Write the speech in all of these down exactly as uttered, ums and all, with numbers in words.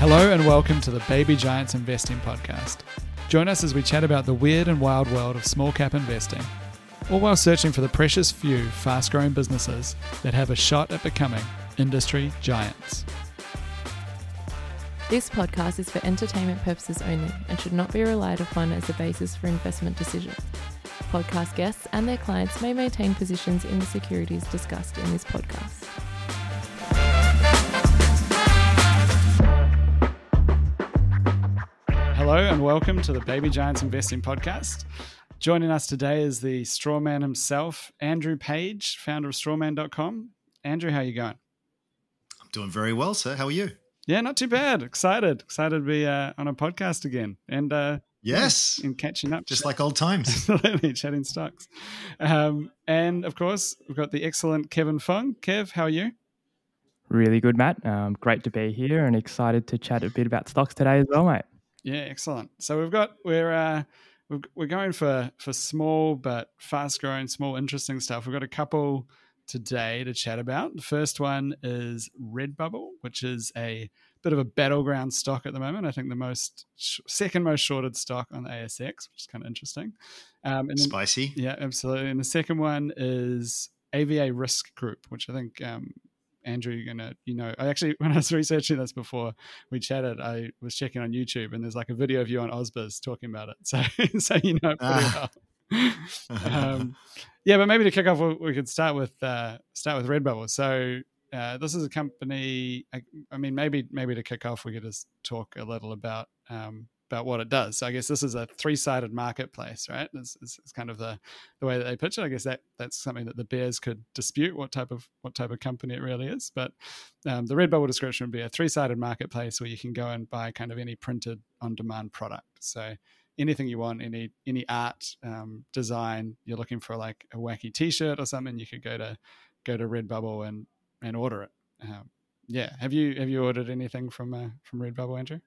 Hello and welcome to the Baby Giants Investing Podcast. Join us as we chat about the weird and wild world of small cap investing, all while searching for the precious few fast-growing businesses that have a shot at becoming industry giants. This podcast is for entertainment purposes only and should not be relied upon as a basis for investment decisions. Podcast guests and their clients may maintain positions in the securities discussed in this podcast. Hello and welcome to the Baby Giants Investing Podcast. Joining us today is the strawman himself, Andrew Page, founder of strawman dot com. Andrew, how are you going? I'm doing very well, sir. How are you? Yeah, not too bad. Excited. Excited to be uh, on a podcast again. And uh, yes, yeah, and catching up. Just like old times. Absolutely, chatting stocks. Um, and of course, we've got the excellent Kevin Fung. Kev, how are you? Really good, Matt. Um, great to be here and excited to chat a bit about stocks today as well, mate. Yeah, excellent. So we've got we're uh, we're going for for small but fast growing, small interesting stuff. We've got a couple today to chat about. The first one is Redbubble, which is a bit of a battleground stock at the moment. I think the most second most shorted stock on the A S X, which is kind of interesting. Um, and then, Spicy. Yeah, absolutely. And the second one is A V A Risk Group, which I think. Um, Andrew, you're gonna, you know, I actually, when I was researching this before we chatted, I was checking on YouTube and there's like a video of you on Osbus talking about it. So, so you know, it pretty well. um, yeah, but maybe to kick off, we, we could start with uh, start with Redbubble. So, uh, this is a company. I, I mean, maybe maybe to kick off, we could just talk a little about um, about what it does. So, I guess this is a three-sided marketplace, right? It's, it's, it's kind of the, the way that they pitch it. I guess that that's something that the bears could dispute what type of what type of company it really is. But um, the Redbubble description would be a three-sided marketplace where you can go and buy kind of any printed on-demand product. So. Anything you want, any any art, um, design. You're looking for like a wacky T-shirt or something, you could go to go to Redbubble and and order it. Um, yeah, have you have you ordered anything from uh, from Redbubble, Andrew?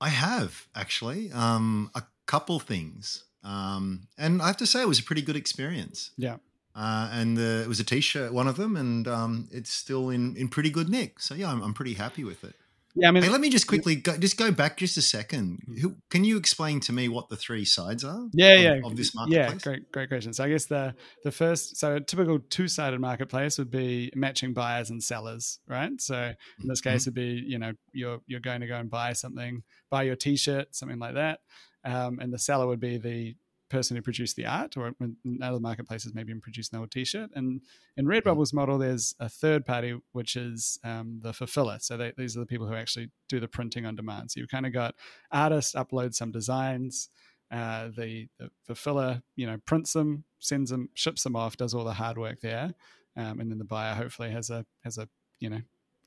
I have actually um, a couple things, um, and I have to say it was a pretty good experience. Yeah, uh, and the, it was a T-shirt, one of them, and um, it's still in in pretty good nick. So yeah, I'm, I'm pretty happy with it. Yeah, I mean, hey, let me just quickly go, just go back just a second. Who, can you explain to me what the three sides are? Yeah, yeah, of, of this marketplace. Yeah, great, great question. So I guess the the first, so a typical two-sided marketplace would be matching buyers and sellers, right? So in this case, mm-hmm. it'd be you know you're you're going to go and buy something, buy your T-shirt, something like that, um, and the seller would be the person who produced the art, or in other marketplaces maybe producing the whole T-shirt. And in Redbubble's model, there's a third party, which is um, the fulfiller. So they, these are the people who actually do the printing on demand. So you've kind of got artists upload some designs, uh, the, the fulfiller, you know, prints them, sends them, ships them off, does all the hard work there, um, and then the buyer hopefully has a has a you know.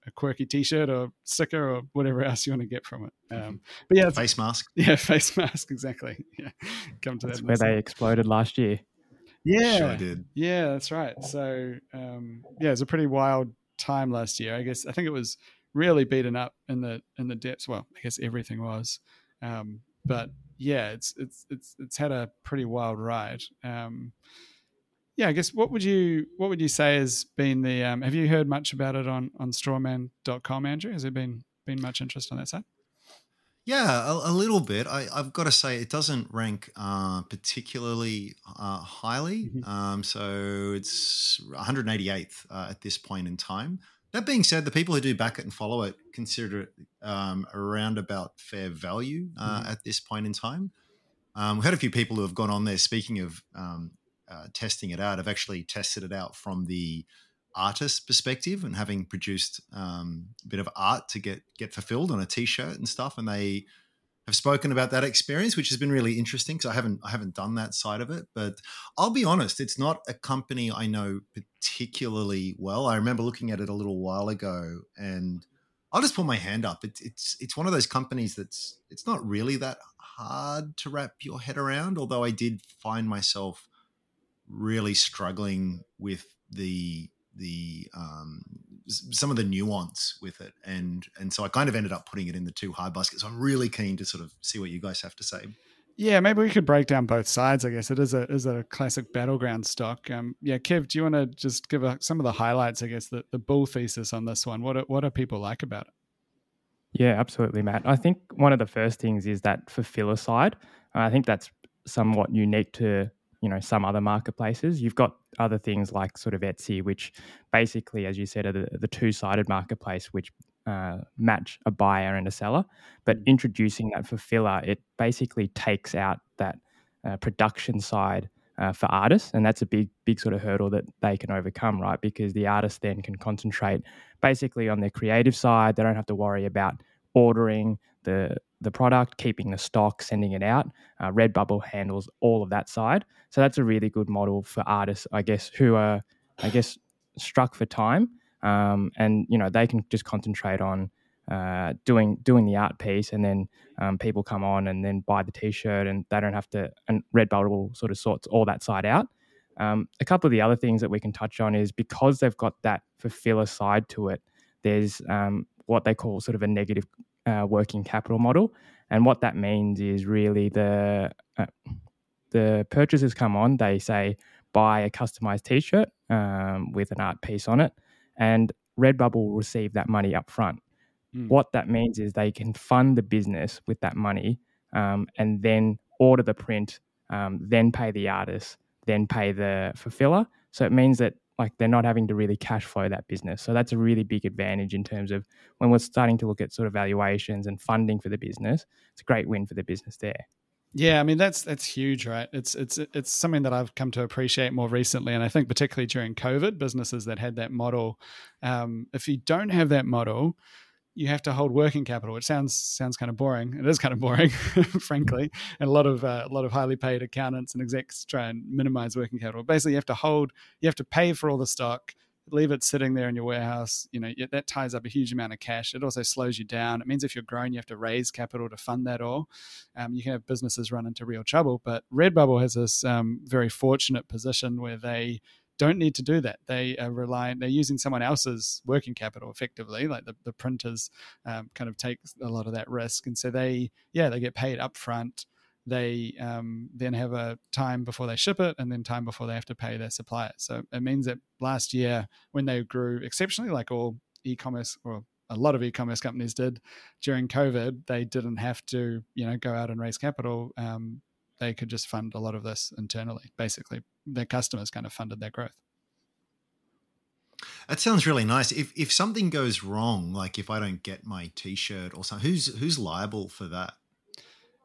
a quirky T-shirt or sticker or whatever else you want to get from it. Um, but yeah, face mask. Yeah, face mask. Exactly. Yeah, come to that's that. Where they exploded last year. Yeah, sure did. Yeah, that's right. So um, yeah, it was a pretty wild time last year. I guess I think it was really beaten up in the in the depths. Well, I guess everything was. Um, but yeah, it's it's it's it's had a pretty wild ride. Um, Yeah, I guess what would you what would you say has been the um, have you heard much about it on on strawman dot com, Andrew? Has there been been much interest on that side? Yeah, a, a little bit. I, I've got to say it doesn't rank uh, particularly uh, highly. Mm-hmm. Um, so it's one hundred eighty-eighth uh, at this point in time. That being said, the people who do back it and follow it consider it um, around about fair value uh, mm-hmm. at this point in time. Um, we've had a few people who have gone on there. Speaking of um, Uh, testing it out, I've actually tested it out from the artist's perspective and having produced um, a bit of art to get get fulfilled on a T-shirt and stuff. And they have spoken about that experience, which has been really interesting because I haven't I haven't done that side of it. But I'll be honest, it's not a company I know particularly well. I remember looking at it a little while ago, and I'll just put my hand up. It's it's it's one of those companies that's it's not really that hard to wrap your head around. Although I did find myself really struggling with the the um, some of the nuance with it, and and so I kind of ended up putting it in the too hard basket. So I'm really keen to sort of see what you guys have to say. Yeah, maybe we could break down both sides. I guess it is a is a classic battleground stock. Um, yeah, Kev, do you want to just give a, some of the highlights? I guess the, the bull thesis on this one. What are, what do people like about it? Yeah, absolutely, Matt. I think one of the first things is that fulfiller side. I think that's somewhat unique to, you know, some other marketplaces. You've got other things like sort of Etsy, which basically, as you said, are the, the two-sided marketplace, which uh, match a buyer and a seller. But introducing that fulfiller, it basically takes out that uh, production side uh, for artists. And that's a big, big sort of hurdle that they can overcome, right? Because the artists then can concentrate basically on their creative side. They don't have to worry about ordering the the product, keeping the stock, sending it out. Uh, Redbubble handles all of that side. So that's a really good model for artists, I guess, who are, I guess, struck for time. Um, and, you know, they can just concentrate on uh, doing doing the art piece, and then um, people come on and then buy the T-shirt, and they don't have to, and Redbubble sort of sorts all that side out. Um, a couple of the other things that we can touch on is because they've got that fulfiller side to it, there's um, what they call sort of a negative Uh, working capital model. And what that means is really the uh, the purchasers come on, they say, buy a customized T-shirt um, with an art piece on it, and Redbubble will receive that money up front. Mm. What that means is they can fund the business with that money um, and then order the print, um, then pay the artist, then pay the fulfiller. So it means that like they're not having to really cash flow that business. So that's a really big advantage in terms of when we're starting to look at sort of valuations and funding for the business. It's a great win for the business there. Yeah, I mean, that's that's huge, right? It's it's it's something that I've come to appreciate more recently. And I think particularly during COVID, businesses that had that model, um, if you don't have that model, you have to hold working capital. It sounds sounds kind of boring. It is kind of boring, frankly. And a lot of uh, a lot of highly paid accountants and execs try and minimize working capital. Basically, you have to hold, you have to pay for all the stock, leave it sitting there in your warehouse. You know, that ties up a huge amount of cash. It also slows you down. It means if you're growing, you have to raise capital to fund that all. Um, you can have businesses run into real trouble. But Redbubble has this um, very fortunate position where they don't need to do that. They are relying, they're using someone else's working capital effectively, like the, the printers um, kind of take a lot of that risk. And so they, yeah, they get paid upfront. They um, then have a time before they ship it and then time before they have to pay their suppliers. So it means that last year when they grew exceptionally, like all e-commerce or a lot of e-commerce companies did during COVID, they didn't have to, you know, go out and raise capital. Um, they could just fund a lot of this internally. Basically, their customers kind of funded their growth. That sounds really nice. If if something goes wrong, like if I don't get my T-shirt or something, who's who's liable for that?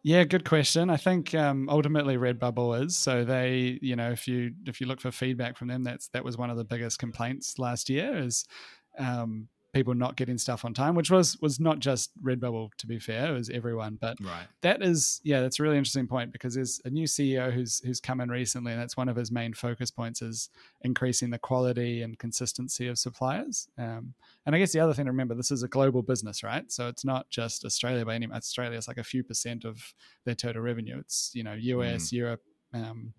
Yeah, good question. I think um, ultimately Redbubble is. So they, you know, if you if you look for feedback from them, that's that was one of the biggest complaints last year is um, people not getting stuff on time, which was was not just Redbubble, to be fair, it was everyone. But right. that is, yeah, that's a really interesting point because there's a new C E O who's who's come in recently, and that's one of his main focus points is increasing the quality and consistency of suppliers. Um, and I guess the other thing to remember, this is a global business, right? So it's not just Australia by any means. Australia is like a few percent of their total revenue. It's, you know, U S, mm. Europe, um,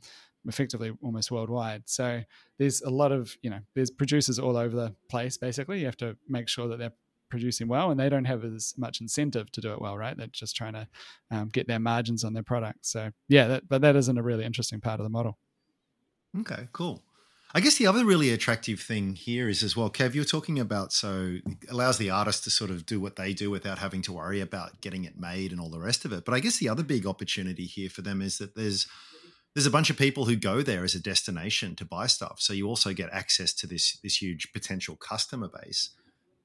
effectively almost worldwide. So there's a lot of, you know, there's producers all over the place, basically. You have to make sure that they're producing well and they don't have as much incentive to do it well, right? They're just trying to um, get their margins on their product. So yeah, that, but that isn't a really interesting part of the model. Okay, cool. I guess the other really attractive thing here is as well, Kev, you're talking about, so it allows the artist to sort of do what they do without having to worry about getting it made and all the rest of it. But I guess the other big opportunity here for them is that there's, There's a bunch of people who go there as a destination to buy stuff. So you also get access to this, this huge potential customer base.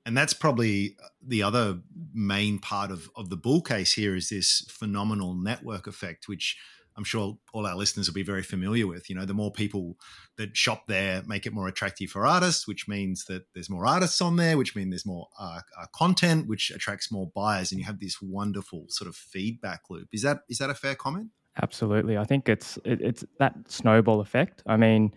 And that's probably the other main part of, of the bull case here is this phenomenal network effect, which I'm sure all our listeners will be very familiar with. You know, the more people that shop there make it more attractive for artists, which means that there's more artists on there, which means there's more uh, uh, content, which attracts more buyers. And you have this wonderful sort of feedback loop. Is that is that a fair comment? Absolutely. I think it's it, it's that snowball effect. I mean,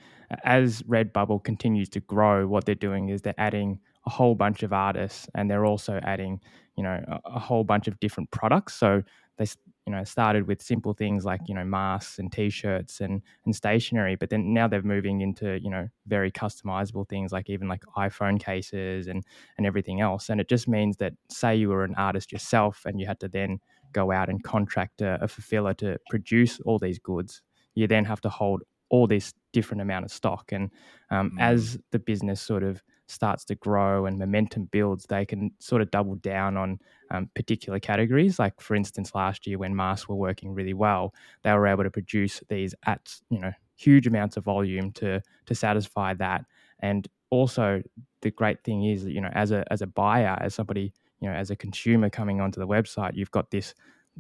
as Redbubble continues to grow, what they're doing is they're adding a whole bunch of artists and they're also adding, you know, a, a whole bunch of different products. So they, you know, started with simple things like, you know, masks and T-shirts and, and stationery, but then now they're moving into, you know, very customizable things like even like iPhone cases and, and everything else. And it just means that say you were an artist yourself and you had to then go out and contract a, a fulfiller to produce all these goods, you then have to hold all this different amount of stock. And um, mm. as the business sort of starts to grow and momentum builds, they can sort of double down on um, particular categories. Like, for instance, last year when masks were working really well, they were able to produce these at, you know, huge amounts of volume to to satisfy that. And also the great thing is that, you know, as a as a buyer, as somebody, you know, as a consumer coming onto the website, you've got this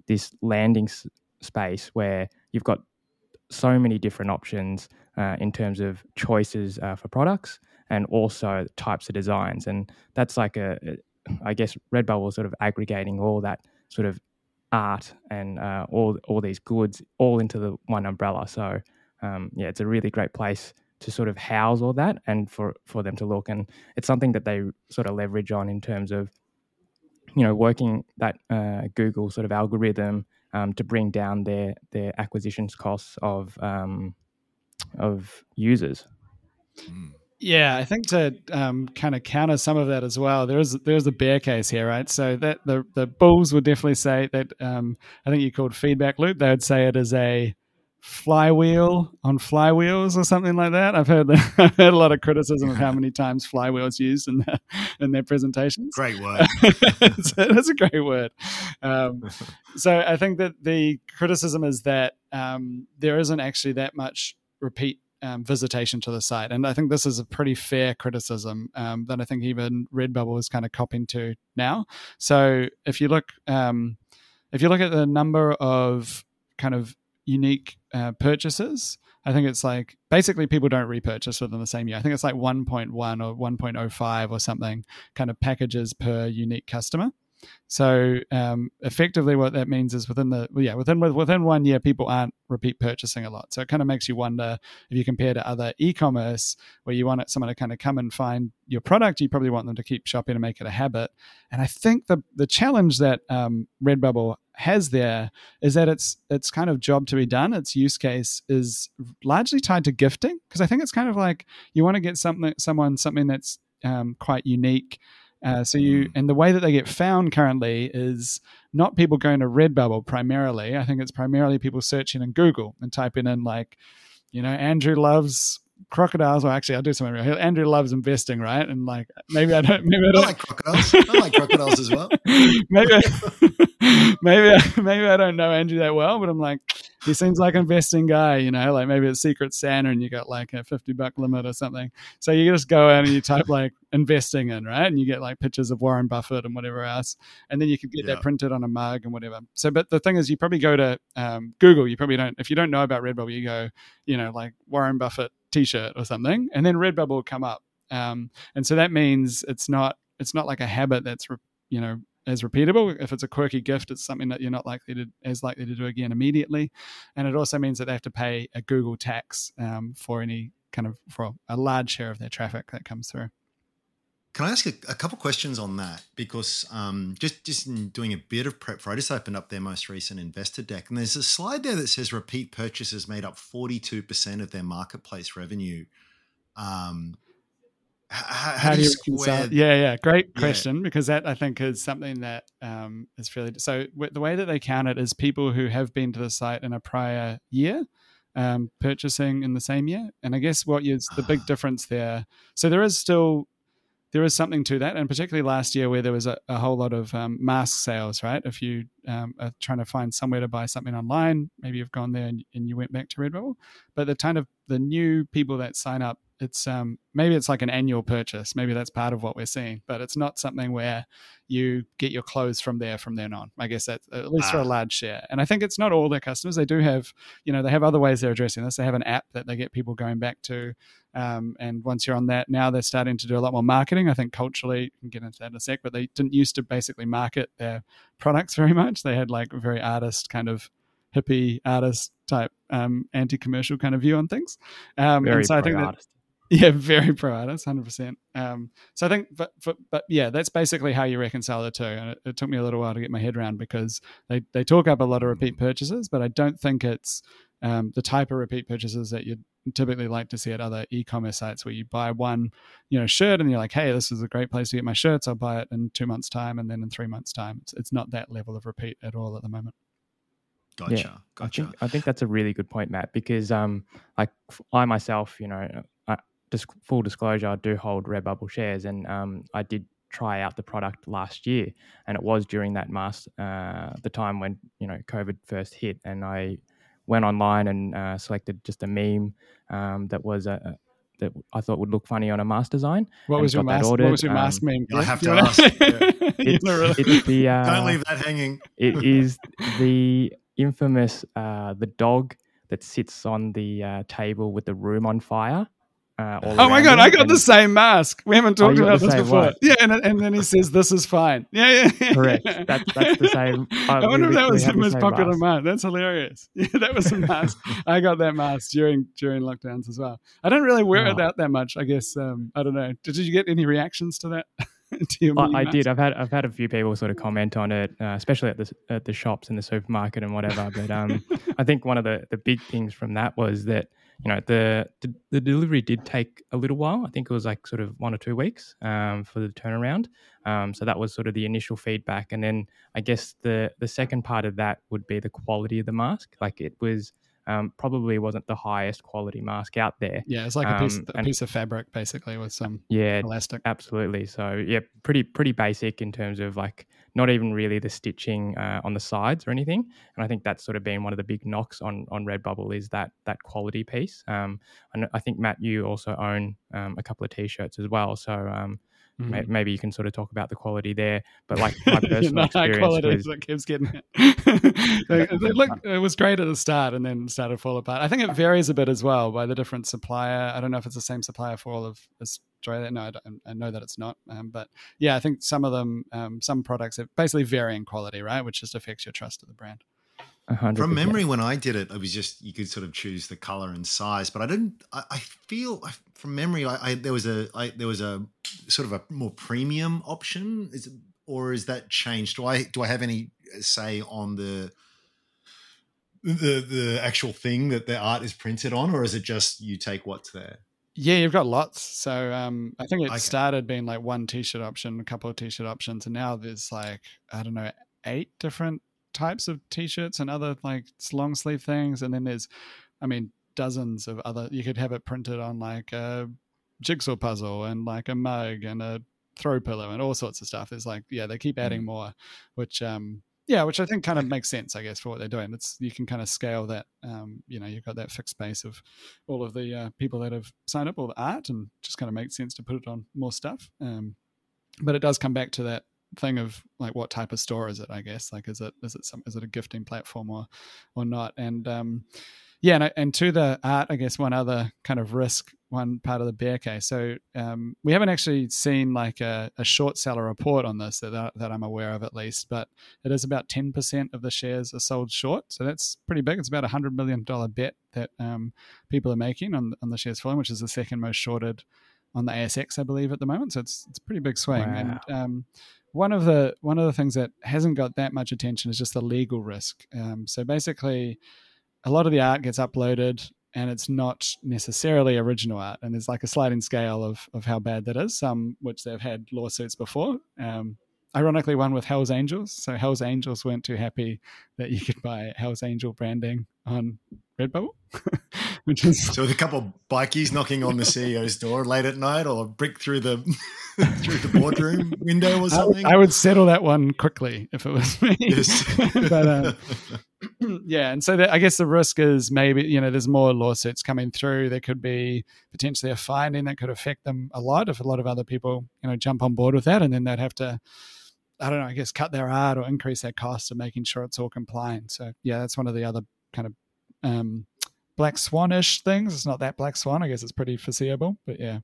this landing s- space where you've got so many different options uh, in terms of choices uh, for products and also types of designs. And that's like a, a I guess Redbubble sort of aggregating all that sort of art and uh, all all these goods all into the one umbrella. So um, yeah, it's a really great place to sort of house all that and for, for them to look. And it's something that they sort of leverage on in terms of, you know, working that uh, Google sort of algorithm um, to bring down their their acquisitions costs of um, of users. Yeah, I think to um, kind of counter some of that as well, there is there is a bear case here, right? So that the the bulls would definitely say that um, I think you called feedback loop. They would say it is a flywheel on flywheels or something like that. I've heard that, I've heard a lot of criticism of how many times flywheel's used in the, in their presentations. Great word. That's a great word. Um, so I think that the criticism is that um, there isn't actually that much repeat um, visitation to the site, and I think this is a pretty fair criticism um, that I think even Redbubble is kind of copying to now. So if you look, um, if you look at the number of kind of unique uh, purchases, I think it's like basically people don't repurchase within the same year. I think it's like one point one or one point oh five or something kind of packages per unique customer. So um, effectively what that means is within the yeah within within one year people aren't repeat purchasing a lot. So it kind of makes you wonder if you compare to other e-commerce where you want someone to kind of come and find your product, you probably want them to keep shopping and make it a habit. And I think the the challenge that um, Redbubble has there is that it's it's kind of job to be done. Its use case is largely tied to gifting, because I think it's kind of like you want to get something someone something that's um, quite unique. Uh, so you and the way that they get found currently is not people going to Redbubble primarily. I think it's primarily people searching in Google and typing in like, you know, Andrew loves crocodiles. Well, actually, I'll do something real. Andrew loves investing, right? And like maybe I don't. Maybe I, don't. I like crocodiles. I like crocodiles as well. maybe, I, maybe, I, maybe I don't know Andrew that well, but I'm like, he seems like an investing guy, you know, like maybe it's Secret Santa and you got like a fifty buck limit or something. So you just go in and you type like investing in, right? And you get like pictures of Warren Buffett and whatever else. And then you could get yeah. that printed on a mug and whatever. So, but the thing is you probably go to um, Google. You probably don't, if you don't know about Redbubble, you go, you know, like Warren Buffett t-shirt or something, and then Redbubble will come up. Um, and so that means it's not, it's not like a habit that's, you know, as repeatable. If it's a quirky gift, it's something that you're not likely to as likely to do again immediately, and it also means that they have to pay a Google tax um, for any kind of for a large share of their traffic that comes through. Can I ask a, a couple questions on that? Because um, just just in doing a bit of prep for, I just opened up their most recent investor deck, and there's a slide there that says repeat purchases made up forty-two percent of their marketplace revenue. Um, How, how, how do you square? Yeah, yeah, great question yeah. because that I think is something that um, is fairly. So w- the way that they count it is people who have been to the site in a prior year, um, purchasing in the same year, and I guess what is the big difference there? So there is still there is something to that, and particularly last year where there was a, a whole lot of um, mask sales, right? If you um, are trying to find somewhere to buy something online, maybe you've gone there and, and you went back to Redbubble, but the kind of the new people that sign up. It's um maybe it's like an annual purchase. Maybe that's part of what we're seeing, but it's not something where you get your clothes from there from then on. I guess that's at least ah. for a large share. And I think it's not all their customers. They do have, you know, they have other ways they're addressing this. They have an app that they get people going back to. Um, and once you're on that, now they're starting to do a lot more marketing. I think culturally, you can get into that in a sec, but they didn't used to basically market their products very much. They had like a very artist kind of hippie artist type um, anti-commercial kind of view on things. Um, very and so I think that. Yeah, very pro artist, one hundred percent. Um, so I think, but, but, but yeah, that's basically how you reconcile the two. And it, it took me a little while to get my head around because they, they talk up a lot of repeat purchases, but I don't think it's um, the type of repeat purchases that you'd typically like to see at other e-commerce sites where you buy one, you know, shirt and you're like, hey, this is a great place to get my shirts. I'll buy it in two months' time and then in three months' time. It's, it's not that level of repeat at all at the moment. Gotcha, yeah, gotcha. I think, I think that's a really good point, Matt, because um, like I myself, you know, just full disclosure, I do hold Redbubble shares, and um, I did try out the product last year, and it was during that mass, uh, the time when, you know, COVID first hit, and I went online and uh, selected just a meme um, that was a, a that I thought would look funny on a mask design. What was your mask? What was your um, mask meme? I have to ask. Yeah. It's, really... it's the, uh, don't leave that hanging. It is the infamous uh, the dog that sits on the uh, table with the room on fire. Uh, oh my god! Him. I got and, the same mask. We haven't talked oh, about this before. One. Yeah, and and then he says, "This is fine." Yeah, yeah. Correct. That, that's the same. I, I wonder if that was the most popular mask. mask. That's hilarious. Yeah, that was a mask. I got that mask during during lockdowns as well. I don't really wear oh. it out that much. I guess um, I don't know. Did, did you get any reactions to that? to your I, I did. I've had I've had a few people sort of comment on it, uh, especially at the at the shops and the supermarket and whatever. But um, I think one of the, the big things from that was that, you know, the, the the delivery did take a little while. I think it was like sort of one or two weeks um, for the turnaround. Um, so that was sort of the initial feedback. And then I guess the, the second part of that would be the quality of the mask. Like it was um, probably wasn't the highest quality mask out there. Yeah, it's like um, a piece a and, piece of fabric basically with some yeah, elastic. Absolutely. So yeah, pretty pretty basic in terms of like not even really the stitching uh, on the sides or anything. And I think that's sort of been one of the big knocks on on Redbubble is that that quality piece. Um, and I think, Matt, you also own um, a couple of T-shirts as well. So um, mm. may, maybe you can sort of talk about the quality there. But like my personal no, experience quality was... It keeps getting it. like, look, it was great at the start and then started to fall apart. I think it varies a bit as well by the different supplier. I don't know if it's the same supplier for all of this. Australia. No, I, don't, I know that it's not. Um, but yeah, I think some of them, um, some products are basically varying quality, right? Which just affects your trust of the brand. one hundred percent. From memory, when I did it, it was just, you could sort of choose the color and size, but I didn't, I, I feel from memory, I, I there was a, I, there was a sort of a more premium option. Is it, or is that changed? Do I, do I have any say on the, the, the actual thing that the art is printed on, or is it just you take what's there? Yeah, you've got lots. So um, I think it okay. started being like one T-shirt option, a couple of T-shirt options, and now there's like, I don't know, eight different types of T-shirts and other like long sleeve things. And then there's, I mean, dozens of other, you could have it printed on like a jigsaw puzzle and like a mug and a throw pillow and all sorts of stuff. There's like, yeah, they keep adding mm-hmm. more, which... um Yeah, which I think kind of makes sense, I guess, for what they're doing. It's, you can kind of scale that. Um, you know, you've got that fixed base of all of the uh, people that have signed up, all the art, and just kind of makes sense to put it on more stuff. Um, but it does come back to that thing of like, what type of store is it? I guess, like, is it is it some is it a gifting platform or or not? And um, yeah, and, and to the art, I guess one other kind of risk, one part of the bear case. So um, we haven't actually seen like a, a short seller report on this that, I, that I'm aware of at least, but it is about ten percent of the shares are sold short. So that's pretty big. It's about a one hundred million dollars bet that um, people are making on, on the shares falling, which is the second most shorted on the A S X, I believe, at the moment. So it's it's a pretty big swing. Wow. And um, one of the one of the things that hasn't got that much attention is just the legal risk. Um, so basically, a lot of the art gets uploaded and it's not necessarily original art. And there's like a sliding scale of of how bad that is, some which they've had lawsuits before. Um, ironically, one with Hell's Angels. So Hell's Angels weren't too happy that you could buy Hell's Angel branding on Redbubble. which is So with a couple of bikies knocking on the C E O's door late at night, or a brick through the through the boardroom window or something. I, I would settle that one quickly if it was me. Yes. but, uh, yeah, and so that, I guess the risk is maybe, you know, there's more lawsuits coming through. There could be potentially a finding that could affect them a lot if a lot of other people, you know, jump on board with that, and then they'd have to, I don't know, I guess cut their art or increase their cost of making sure it's all compliant. So yeah, that's one of the other kind of um, black swan-ish things. It's not that black swan. I guess it's pretty foreseeable, but yeah.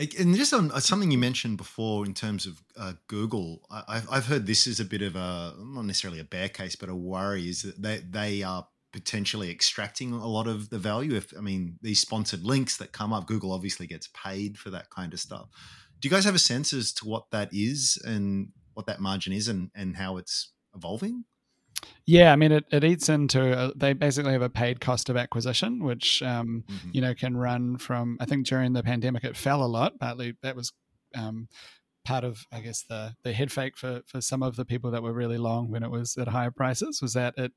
And just on something you mentioned before in terms of uh, Google, I, I've heard this is a bit of a, not necessarily a bear case, but a worry is that they, they are potentially extracting a lot of the value. If I mean, these sponsored links that come up, Google obviously gets paid for that kind of stuff. Do you guys have a sense as to what that is and what that margin is and, and how it's evolving? Yeah, I mean, it, it eats into, a, they basically have a paid cost of acquisition, which, um, mm-hmm. you know, can run from, I think during the pandemic, it fell a lot, partly that was um, part of, I guess, the the head fake for for some of the people that were really long when it was at higher prices was that it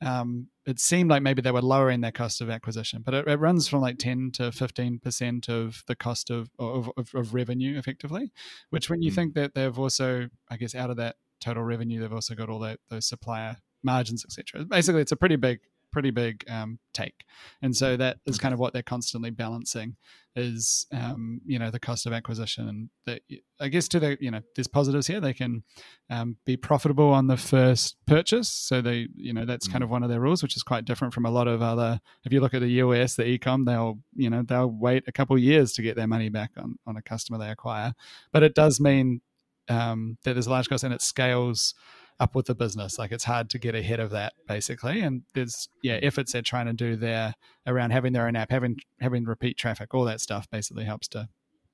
um, it seemed like maybe they were lowering their cost of acquisition, but it, it runs from like ten to fifteen percent of the cost of of, of of revenue effectively, which when you think that they've also, I guess, out of that total revenue, they've also got all that, those supplier margins, et cetera. Basically, it's a pretty big pretty big um, take. And so that is kind of what they're constantly balancing is, um, you know, the cost of acquisition. And the, I guess to the, you know, there's positives here. They can um, be profitable on the first purchase. So they, you know, that's mm. kind of one of their rules, which is quite different from a lot of other, if you look at the U S, the e-com, they'll, you know, they'll wait a couple of years to get their money back on, on a customer they acquire. But it does mean um, that there's a large cost and it scales up with the business. Like it's hard to get ahead of that basically. And there's yeah efforts they're trying to do there around having their own app, having having repeat traffic, all that stuff basically helps to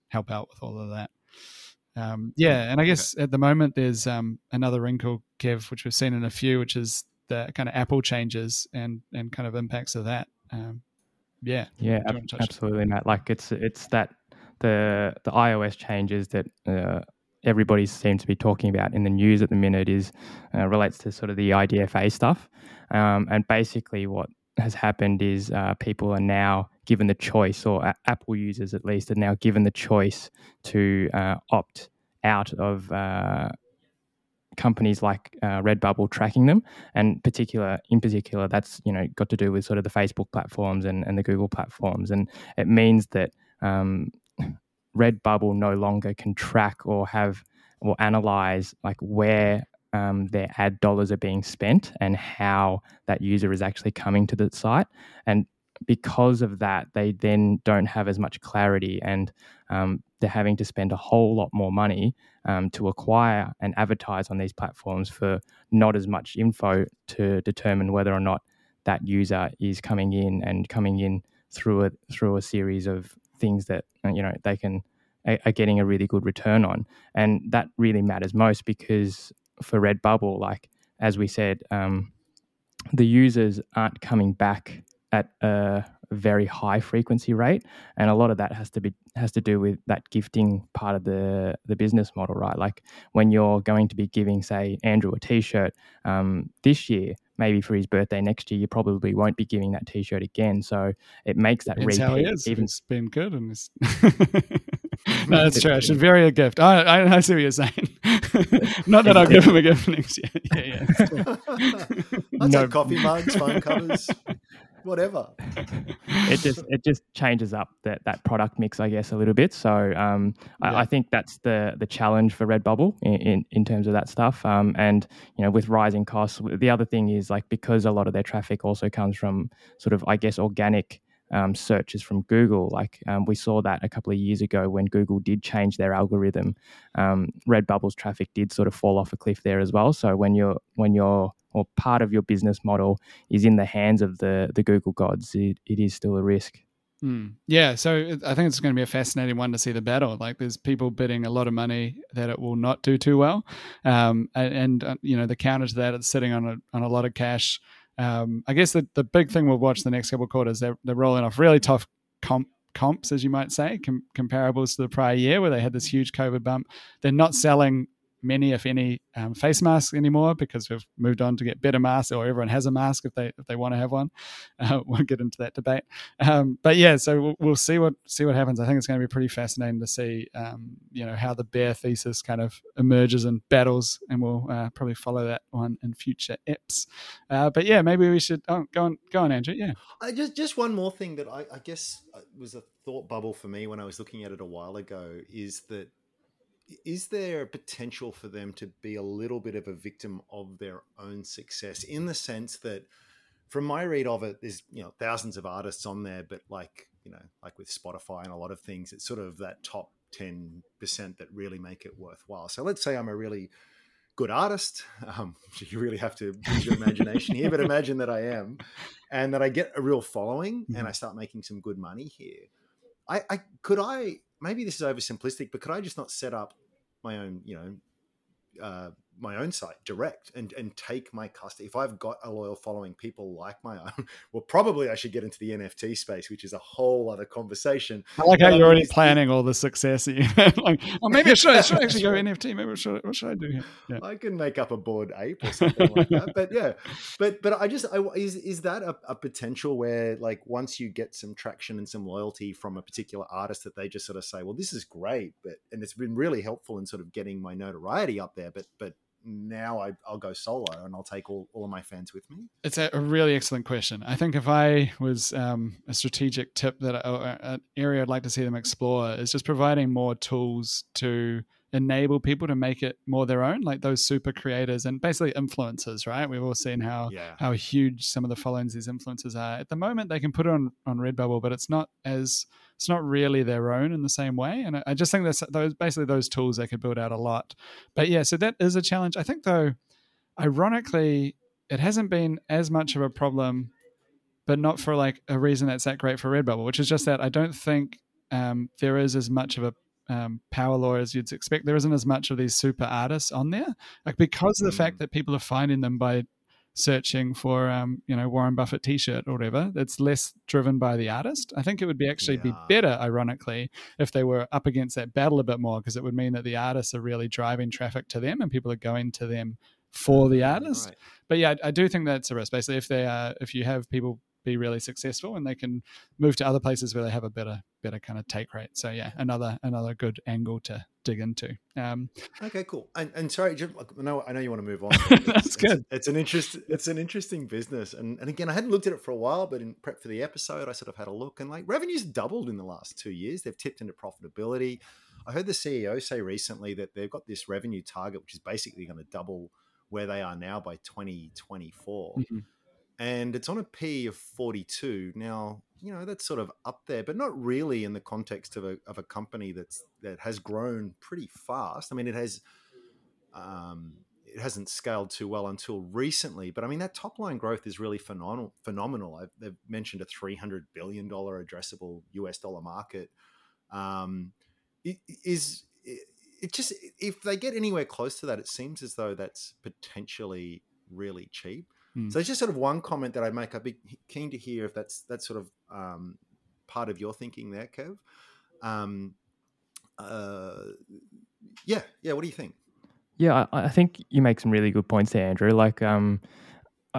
help out with all of that. Um, yeah. And I guess okay. at the moment there's um, another wrinkle, Kev, which we've seen in a few, which is the kind of Apple changes and, and kind of impacts of that. Um, yeah. Yeah, ab- absolutely, Matt. Like it's, it's that the, the iOS changes that, uh, everybody seems to be talking about in the news at the minute is uh, relates to sort of the I D F A stuff. Um, and basically what has happened is uh, people are now given the choice, or uh, Apple users at least, are now given the choice to uh, opt out of uh, companies like uh, Redbubble tracking them. And particular, in particular, that's, you know, got to do with sort of the Facebook platforms and, and the Google platforms. And it means that um, Redbubble no longer can track or have or analyze like where um, their ad dollars are being spent and how that user is actually coming to the site. And because of that, they then don't have as much clarity, and um, they're having to spend a whole lot more money um, to acquire and advertise on these platforms for not as much info to determine whether or not that user is coming in and coming in through a through a series of things that, you know, they can are getting a really good return on. And that really matters most, because for Redbubble, like as we said, um, the users aren't coming back at a very high frequency rate, and a lot of that has to be has to do with that gifting part of the the business model, right? Like when you're going to be giving, say, Andrew a T-shirt um, this year, maybe for his birthday next year, you probably won't be giving that T-shirt again. So it makes that repeat. That's how it is. Even... It's been good. And it's... No, that's true. I should vary a gift. I, I, I see what you're saying. Not that I'll give him a gift next year. Yeah, yeah. I'll no. take coffee mugs, phone covers, whatever. It just it just changes up that, that product mix, I guess, a little bit. So um, yeah. I, I think that's the the challenge for Redbubble in, in, in terms of that stuff. Um, and you know, with rising costs, the other thing is like because a lot of their traffic also comes from sort of, I guess, organic um, searches from Google. Like um, we saw that a couple of years ago when Google did change their algorithm. Um, Redbubble's traffic did sort of fall off a cliff there as well. So when you're when you're or part of your business model is in the hands of the the Google gods, it, it is still a risk. Mm. Yeah, so I think it's going to be a fascinating one to see the battle. Like there's people bidding a lot of money that it will not do too well. Um, and, and, you know, the counter to that, it's sitting on a, on a lot of cash. Um, I guess the, the big thing we'll watch the next couple of quarters, they're, they're rolling off really tough comp comps, as you might say, com- comparables to the prior year where they had this huge COVID bump. They're not selling many, if any, um, face masks anymore because we've moved on to get better masks, or everyone has a mask if they if they want to have one. Uh, we'll get into that debate, um, but yeah, so we'll, we'll see what see what happens. I think it's going to be pretty fascinating to see, um, you know, how the bear thesis kind of emerges and battles, and we'll uh, probably follow that one in future eps. Uh, but yeah, maybe we should oh, go on, go on, Andrew. Yeah, I just just one more thing that I, I guess was a thought bubble for me when I was looking at it a while ago is that. Is there a potential for them to be a little bit of a victim of their own success, in the sense that from my read of it, there's, you know, thousands of artists on there, but like, you know, like with Spotify and a lot of things, it's sort of that top ten percent that really make it worthwhile. So let's say I'm a really good artist. Um, you really have to use your imagination here, but imagine that I am, and that I get a real following and I start making some good money here. I, I could I, maybe this is oversimplistic, but could I just not set up my own, you know, uh, my own site direct and, and take my customer. If I've got a loyal following, people like my own, well, probably I should get into the N F T space, which is a whole other conversation. I like how but you're already planning all the success that you have. Like, oh, maybe I should, I should actually go N F T. Maybe I should, what should I do here? Yeah. I can make up a bored ape or something like that. But yeah, but but I just, I, is is that a, a potential where like once you get some traction and some loyalty from a particular artist that they just sort of say, well, this is great, but and it's been really helpful in sort of getting my notoriety up there, but but now I, I'll go solo and I'll take all, all of my fans with me? It's a really excellent question. I think if I was um, a strategic tip that I, an area I'd like to see them explore is just providing more tools to enable people to make it more their own, like those super creators and basically influencers, right? We've all seen how yeah. how huge some of the followings these influencers are. At the moment, they can put it on, on Redbubble, but it's not as it's not really their own in the same way. And I, I just think that's those basically those tools they could build out a lot. But yeah, so that is a challenge. I think though, ironically, it hasn't been as much of a problem, but not for like a reason that's that great for Redbubble, which is just that I don't think um, there is as much of a Um, power law as you'd expect. There isn't as much of these super artists on there, like because of the mm. fact that people are finding them by searching for um, you know Warren Buffett t-shirt or whatever. That's less driven by the artist. I think it would be actually yeah. be better, ironically, if they were up against that battle a bit more, because it would mean that the artists are really driving traffic to them and people are going to them for the artist. Right. But yeah, I, I do think that's a risk. Basically, if they are, if you have people be really successful and they can move to other places where they have a better better kind of take rate. So yeah, another another good angle to dig into. Um, okay, cool. And, and sorry, Jim, I know I know you want to move on. It's, that's good. It's, it's an interest. It's an interesting business. And and again, I hadn't looked at it for a while, but in prep for the episode, I sort of had a look and like revenue's doubled in the last two years. They've tipped into profitability. I heard the C E O say recently that they've got this revenue target, which is basically going to double where they are now by twenty twenty-four. Mm-hmm. And it's on a P of forty-two. Now, you know, that's sort of up there, but not really in the context of a of a company that's that has grown pretty fast. I mean, it has um, it hasn't scaled too well until recently, but I mean, that top line growth is really phenomenal. Phenomenal. I've, they've mentioned a three hundred billion dollars addressable U S dollar market. Um, it, is it, it just if they get anywhere close to that, it seems as though that's potentially really cheap. So it's just sort of one comment that I'd make. I'd be keen to hear if that's that's sort of um, part of your thinking there, Kev. Um, uh, yeah, yeah. What do you think? Yeah, I, I think you make some really good points there, Andrew. Like, um,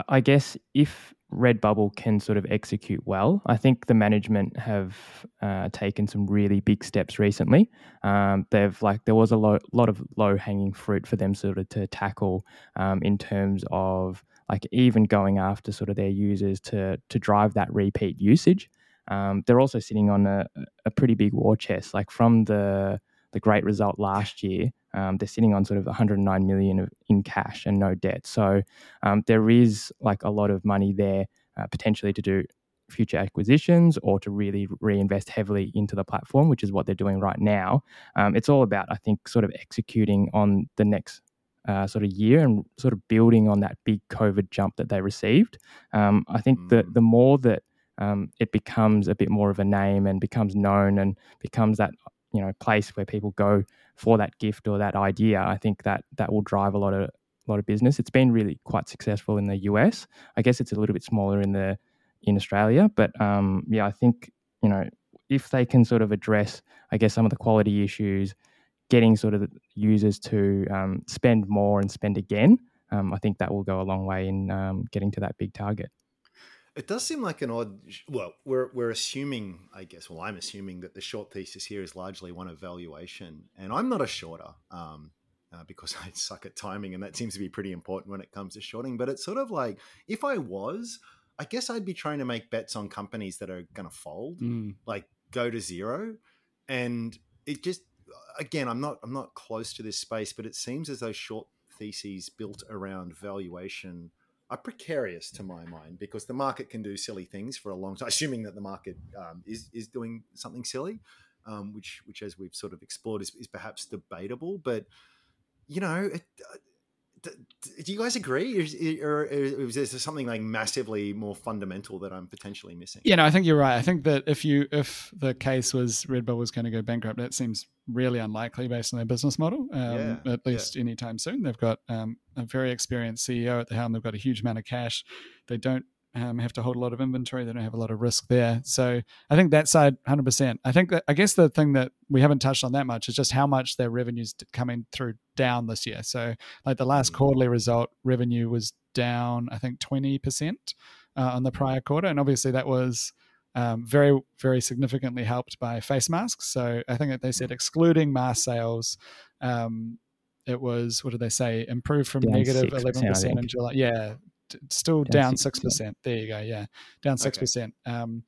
I guess if Redbubble can sort of execute well, I think the management have uh, taken some really big steps recently. Um, they've like there was a lo- lot of low hanging fruit for them sort of to tackle um, in terms of. Like even going after sort of their users to to drive that repeat usage. Um, they're also sitting on a, a pretty big war chest. Like from the the great result last year, um, they're sitting on sort of one hundred nine million of, in cash and no debt. So um, there is like a lot of money there uh, potentially to do future acquisitions or to really reinvest heavily into the platform, which is what they're doing right now. Um, it's all about, I think, sort of executing on the next Uh, sort of year and sort of building on that big COVID jump that they received. Um, I think mm. that the more that um, it becomes a bit more of a name and becomes known and becomes that, you know, place where people go for that gift or that idea, I think that that will drive a lot of a lot of business. It's been really quite successful in the U S. I guess it's a little bit smaller in the in Australia, but um, yeah, I think, you know, if they can sort of address, I guess, some of the quality issues, getting sort of the users to um, spend more and spend again, um, I think that will go a long way in um, getting to that big target. It does seem like an odd, well, we're we're assuming, I guess, well, I'm assuming that the short thesis here is largely one of valuation, and I'm not a shorter um, uh, because I suck at timing, and that seems to be pretty important when it comes to shorting, but it's sort of like, if I was, I guess I'd be trying to make bets on companies that are going to fold, mm. like go to zero, and it just, Again, I'm not I'm not close to this space, but it seems as though short theses built around valuation are precarious to my mind, because the market can do silly things for a long time, assuming that the market um, is is doing something silly, um, which which as we've sort of explored is, is perhaps debatable. But you know, it, do you guys agree, or is there something like massively more fundamental that I'm potentially missing? Yeah, no, I think you're right. I think that if you if the case was Redbubble was going to go bankrupt, that seems really unlikely based on their business model, um, yeah, at least yeah. anytime soon. They've got um, a very experienced C E O at the helm. They've got a huge amount of cash. They don't um, have to hold a lot of inventory. They don't have a lot of risk there. So I think that side, one hundred percent. I think that I guess the thing that we haven't touched on that much is just how much their revenue's coming through down this year. So like the last quarterly result, revenue was down, I think twenty percent uh, on the prior quarter. And obviously that was um, very, very significantly helped by face masks. So I think that they said excluding mask sales, um, it was, what did they say? Improved from down negative eleven percent in July. Yeah. D- still down, down six percent. There you go. Yeah. Down six percent. Okay. Um,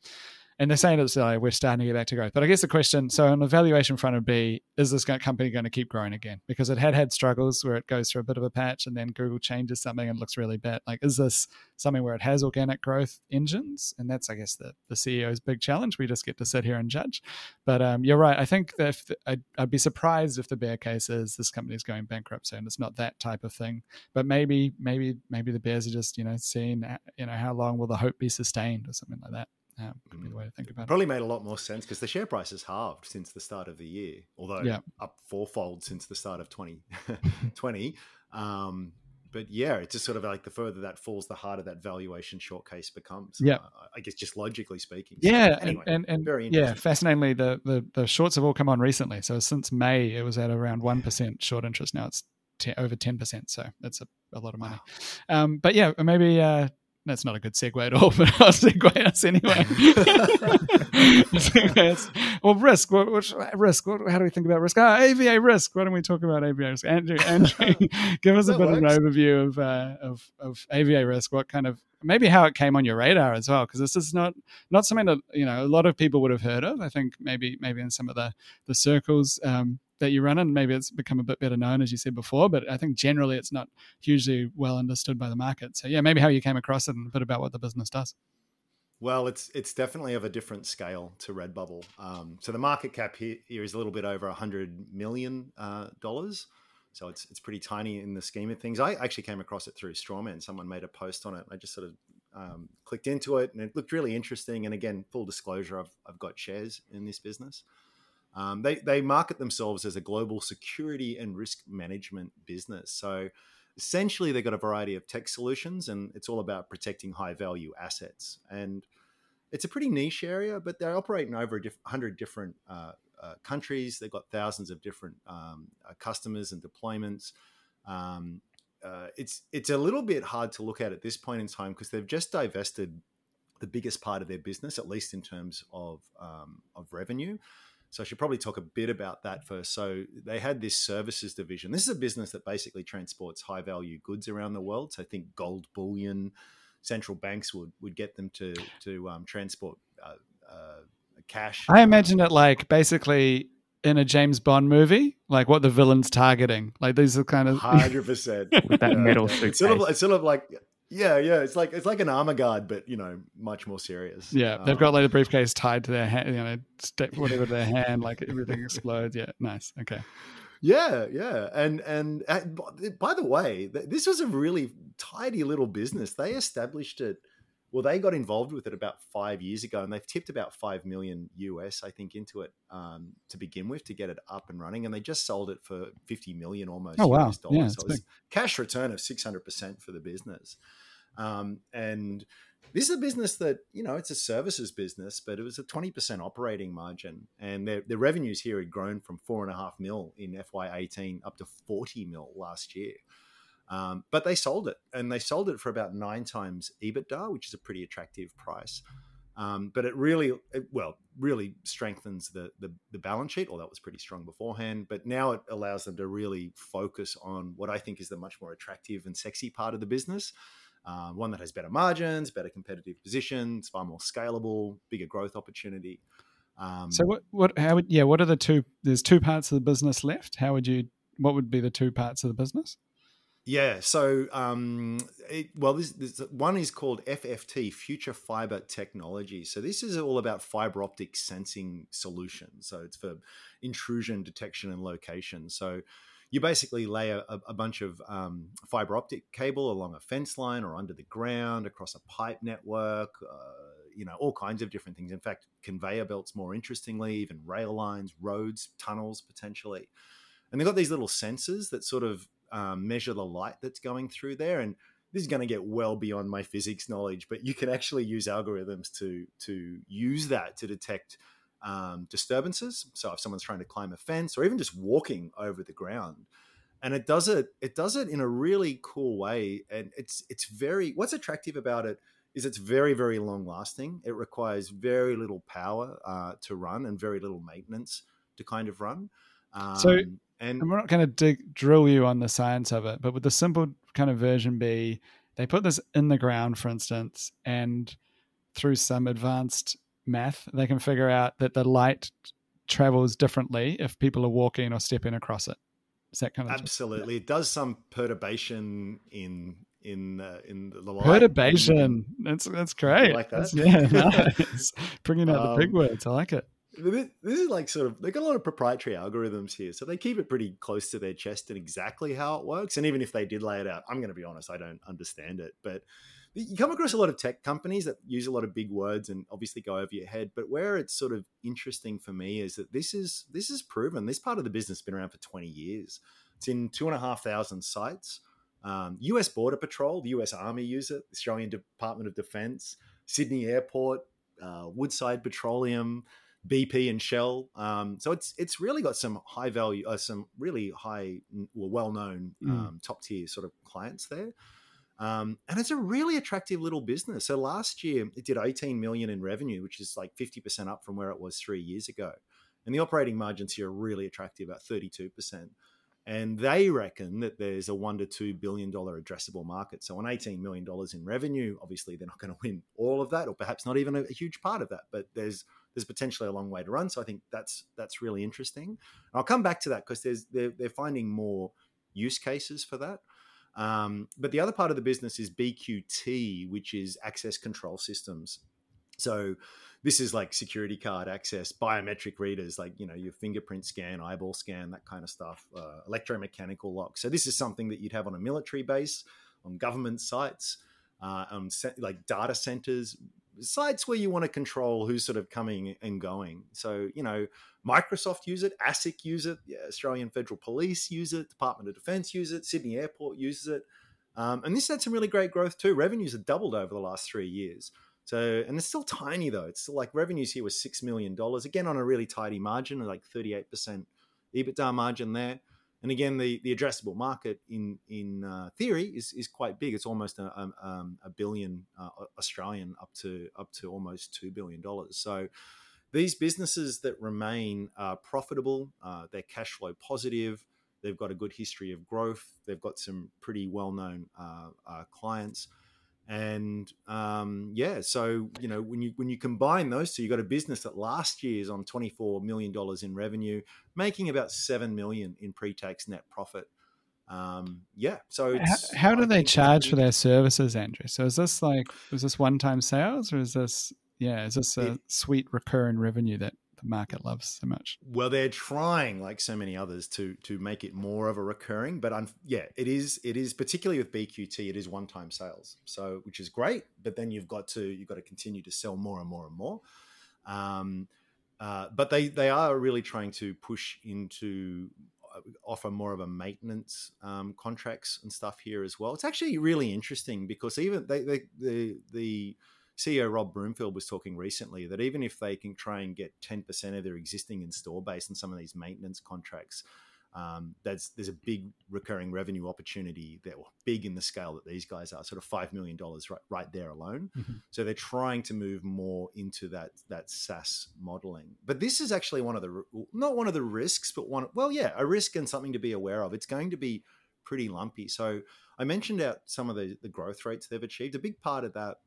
And they're saying it's like we're starting to get back to growth. But I guess the question, so on the valuation front would be, is this company going to keep growing again? Because it had had struggles where it goes through a bit of a patch and then Google changes something and looks really bad. Like, is this something where it has organic growth engines? And that's, I guess, the, the C E O's big challenge. We just get to sit here and judge. But um, you're right. I think that if the, I'd, I'd be surprised if the bear case is this company is going bankrupt soon. It's not that type of thing. But maybe, maybe, maybe the bears are just, you know, seeing, you know, how long will the hope be sustained or something like that. Yeah, could be the way to think about it. Probably made a lot more sense because the share price has halved since the start of the year, although yeah. up fourfold since the start of twenty twenty. um, but yeah, it's just sort of like the further that falls, the harder that valuation short case becomes. Yeah, uh, I guess just logically speaking. So yeah, anyway, and, and, and very interesting. Yeah, fascinatingly, the, the the shorts have all come on recently. So since May, it was at around one percent short interest. Now it's t- over ten percent. So that's a, a lot of money. Wow. Um, but yeah, maybe. Uh, That's not a good segue at all, but I'll segue us anyway. Well, risk. What, what, risk. What, how do we think about risk? Ah, A V A risk. Why don't we talk about A V A risk? Andrew, Andrew, give us that a bit works. of an overview of, uh, of of A V A risk. What kind of, maybe how it came on your radar as well, because this is not not something that, you know, a lot of people would have heard of. I think maybe maybe in some of the the circles. Um, that you run in, maybe it's become a bit better known, as you said before, but I think generally it's not hugely well understood by the market. So yeah, maybe how you came across it and a bit about what the business does. Well, it's it's definitely of a different scale to Redbubble. Um, so the market cap here, here is a little bit over one hundred million dollars. Uh, dollars. So it's it's pretty tiny in the scheme of things. I actually came across it through Strawman. Someone made a post on it. I just sort of um, clicked into it and it looked really interesting. And again, full disclosure, I've I've got shares in this business. Um, they, they market themselves as a global security and risk management business. So essentially they've got a variety of tech solutions and it's all about protecting high value assets. And it's a pretty niche area, but they operate in over one hundred different uh, uh, countries. They've got thousands of different um, uh, customers and deployments. Um, uh, it's, it's a little bit hard to look at at this point in time because they've just divested the biggest part of their business, at least in terms of, um, of revenue. So I should probably talk a bit about that first. So they had this services division. This is a business that basically transports high-value goods around the world. So I think gold bullion, central banks would, would get them to to um, transport uh, uh, cash. I imagine it like basically in a James Bond movie, like what the villain's targeting. Like these are kind of one hundred percent with that metal suitcase. It's sort of, it's sort of like. Yeah, yeah, it's like it's like an armor guard, but you know, much more serious. Yeah, they've um, got like a briefcase tied to their hand, you know, step whatever to their hand, like everything explodes. Yeah, nice. Okay. Yeah, yeah, and and uh, by the way, this was a really tidy little business. They established it. Well, they got involved with it about five years ago, and they've tipped about five million U S, I think, into it um, to begin with to get it up and running. And they just sold it for fifty million almost. Oh wow! U S dollars. Yeah, so it was cash return of six hundred percent for the business. Um, and this is a business that, you know, it's a services business, but it was a twenty percent operating margin. And their, their revenues here had grown from four and a half mil in F Y eighteen up to forty mil last year. Um, but they sold it and they sold it for about nine times EBITDA, which is a pretty attractive price. Um, but it really, it, well, really strengthens the, the, the balance sheet, although it was pretty strong beforehand. But now it allows them to really focus on what I think is the much more attractive and sexy part of the business. Uh, one that has better margins, better competitive position, it's far more scalable, bigger growth opportunity. Um, so what, what, how would, yeah, what are the two, there's two parts of the business left. How would you, what would be the two parts of the business? Yeah. So, um, it, well, this, this one is called F F T, Future Fiber Technology. So this is all about fiber optic sensing solutions. So it's for intrusion detection and location. So, you basically lay a, a bunch of um, fiber optic cable along a fence line or under the ground, across a pipe network, uh, you know, all kinds of different things. In fact, conveyor belts, more interestingly, even rail lines, roads, tunnels, potentially. And they've got these little sensors that sort of um, measure the light that's going through there. And this is going to get well beyond my physics knowledge, but you can actually use algorithms to to use that to detect um, disturbances. So if someone's trying to climb a fence or even just walking over the ground, and it does it it does it in a really cool way. And it's it's very what's attractive about it is it's very, very long lasting. It requires very little power uh, to run and very little maintenance to kind of run. Um, so, and, and we're not going to dig, drill you on the science of it, but with the simple kind of version be, they put this in the ground, for instance, and through some advanced math, they can figure out that the light travels differently if people are walking or stepping across it. Is that kind of absolutely? Just, yeah. It does some perturbation in. in uh, in the light. Perturbation. That's that's great. I like that. Yeah, nice. Bringing out um, the big words. I like it. This is like sort of, they've got a lot of proprietary algorithms here. So they keep it pretty close to their chest and exactly how it works. And even if they did lay it out, I'm going to be honest, I don't understand it. But you come across a lot of tech companies that use a lot of big words and obviously go over your head. But where it's sort of interesting for me is that this is, this is proven. This part of the business has been around for twenty years. It's in two and a half thousand sites. Um, U S Border Patrol, the U S Army use it, Australian Department of Defense, Sydney Airport, uh, Woodside Petroleum, B P and Shell. Um, so it's it's really got some high value, uh, some really high, well, well-known um, mm. top tier sort of clients there. Um, and it's a really attractive little business. So last year it did eighteen million in revenue, which is like fifty percent up from where it was three years ago. And the operating margins here are really attractive at thirty-two percent. And they reckon that there's a one to two billion dollars addressable market. So on eighteen million dollars in revenue, obviously they're not going to win all of that, or perhaps not even a, a huge part of that, but there's there's potentially a long way to run. So I think that's that's really interesting. And I'll come back to that because there's they're, they're finding more use cases for that. Um, but the other part of the business is B Q T, which is access control systems. So this is like security card access, biometric readers, like, you know, your fingerprint scan, eyeball scan, that kind of stuff, uh, electromechanical locks. So this is something that you'd have on a military base, on government sites, uh, um, like data centers, sites where you want to control who's sort of coming and going. So, you know, Microsoft use it, ASIC use it, yeah, Australian Federal Police use it, Department of Defense use it, Sydney Airport uses it. Um, and this had some really great growth too. Revenues have doubled over the last three years. So, and it's still tiny though. It's still like revenues here was six million dollars. Again, on a really tidy margin, like thirty-eight percent EBITDA margin there. And again, the, the addressable market in, in uh, theory is, is quite big. It's almost a, um, a billion uh, Australian up to, up to almost two billion dollars. So these businesses that remain are profitable, uh, they're cash flow positive. They've got a good history of growth. They've got some pretty well-known uh, uh, clients. And um, yeah, so, you know, when you when you combine those two, you've got a business that last year is on twenty-four million dollars in revenue, making about seven million dollars in pre-tax net profit. Um, yeah. So it's, how, how do I they charge for their services, Andrew? So is this like, is this one-time sales or is this, yeah, is this a it, sweet recurring revenue that the market loves so much? Well, they're trying, like so many others, to to make it more of a recurring, but I'm, yeah, it is it is particularly with B Q T, it is one-time sales, so which is great, but then you've got to you've got to continue to sell more and more and more. Um, uh, but they they are really trying to push into uh, offer more of a maintenance um, contracts and stuff here as well. It's actually really interesting because even they they the the C E O Rob Broomfield was talking recently that even if they can try and get ten percent of their existing install base in some of these maintenance contracts, um, that's, there's a big recurring revenue opportunity that well, big in the scale that these guys are, sort of five million dollars right, right there alone. Mm-hmm. So they're trying to move more into that that SaaS modeling. But this is actually one of the, not one of the risks, but one, well, yeah, a risk and something to be aware of. It's going to be pretty lumpy. So I mentioned out some of the, the growth rates they've achieved. A big part of that,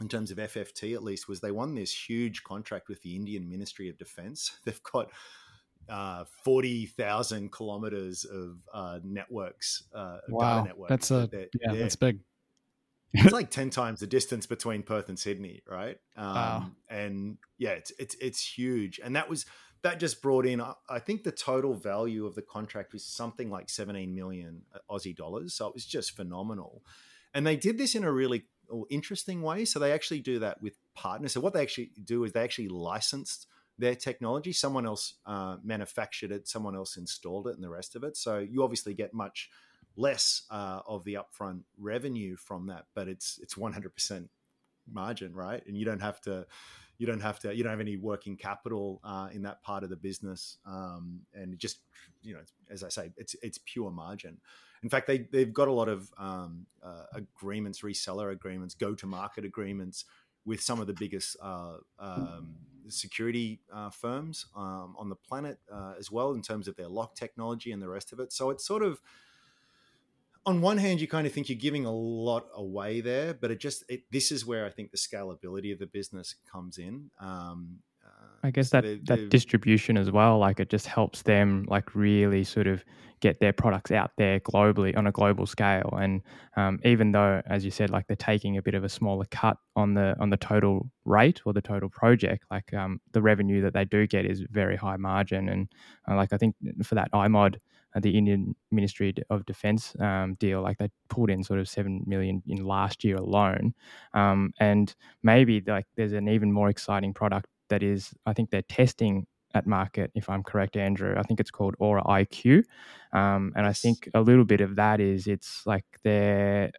in terms of F F T at least, was they won this huge contract with the Indian Ministry of Defence. They've got uh, forty thousand kilometres of uh, networks, uh, wow. data networks. That's a, they're, yeah, they're, that's big. It's like ten times the distance between Perth and Sydney, right? Um, wow. And yeah, it's, it's, it's huge. And that was that just brought in, I think the total value of the contract was something like seventeen million Aussie dollars. So it was just phenomenal. And they did this in a really interesting way. So they actually do that with partners. So what they actually do is they actually licensed their technology. Someone else uh, manufactured it, someone else installed it, and the rest of it. So you obviously get much less uh, of the upfront revenue from that, but it's it's one hundred percent margin, right? And you don't have to, you don't have to, you don't have any working capital uh, in that part of the business, um, and just, you know, as I say, it's it's pure margin. In fact, they they've got a lot of um, uh, agreements, reseller agreements, go to market agreements with some of the biggest uh, um, security uh, firms um, on the planet uh, as well, in terms of their lock technology and the rest of it. So it's sort of, on one hand, you kind of think you're giving a lot away there, but it just, it, this is where I think the scalability of the business comes in. Um, uh, I guess that, they're, that they're, distribution as well, like it just helps them like really sort of get their products out there globally on a global scale. And um, even though, as you said, like they're taking a bit of a smaller cut on the on the total rate or the total project, like um, the revenue that they do get is very high margin. And uh, like I think for that iMod, the Indian Ministry of Defence um, deal, like they pulled in sort of seven million dollars in last year alone. Um, and maybe like there's an even more exciting product that is, I think they're testing at market, if I'm correct, Andrew. I think it's called Aura I Q. Um, and I think a little bit of that is it's like they're,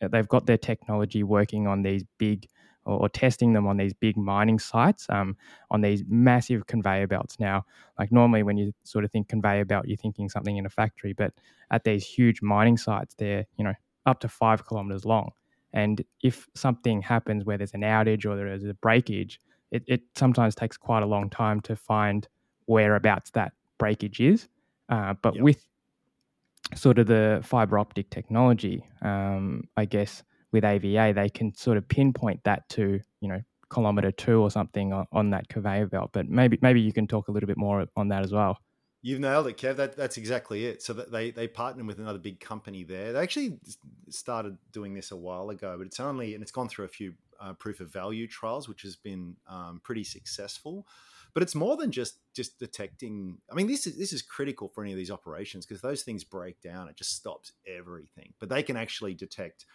they've got their technology working on these big, or testing them on these big mining sites, um, on these massive conveyor belts. Now, like normally when you sort of think conveyor belt, you're thinking something in a factory, but at these huge mining sites, they're, you know, up to five kilometers long. And if something happens where there's an outage or there is a breakage, it, it sometimes takes quite a long time to find whereabouts that breakage is. Uh, but yep. with sort of the fiber optic technology, um, I guess, with A V A, they can sort of pinpoint that to, you know, kilometre two or something on, on that conveyor belt. But maybe maybe you can talk a little bit more on that as well. You've nailed it, Kev. That, that's exactly it. So that they, they partnered with another big company there. They actually started doing this a while ago, but it's only, and it's gone through a few uh, proof of value trials, which has been um, pretty successful. But it's more than just just detecting. I mean, this is this is critical for any of these operations, because those things break down, it just stops everything. But they can actually detect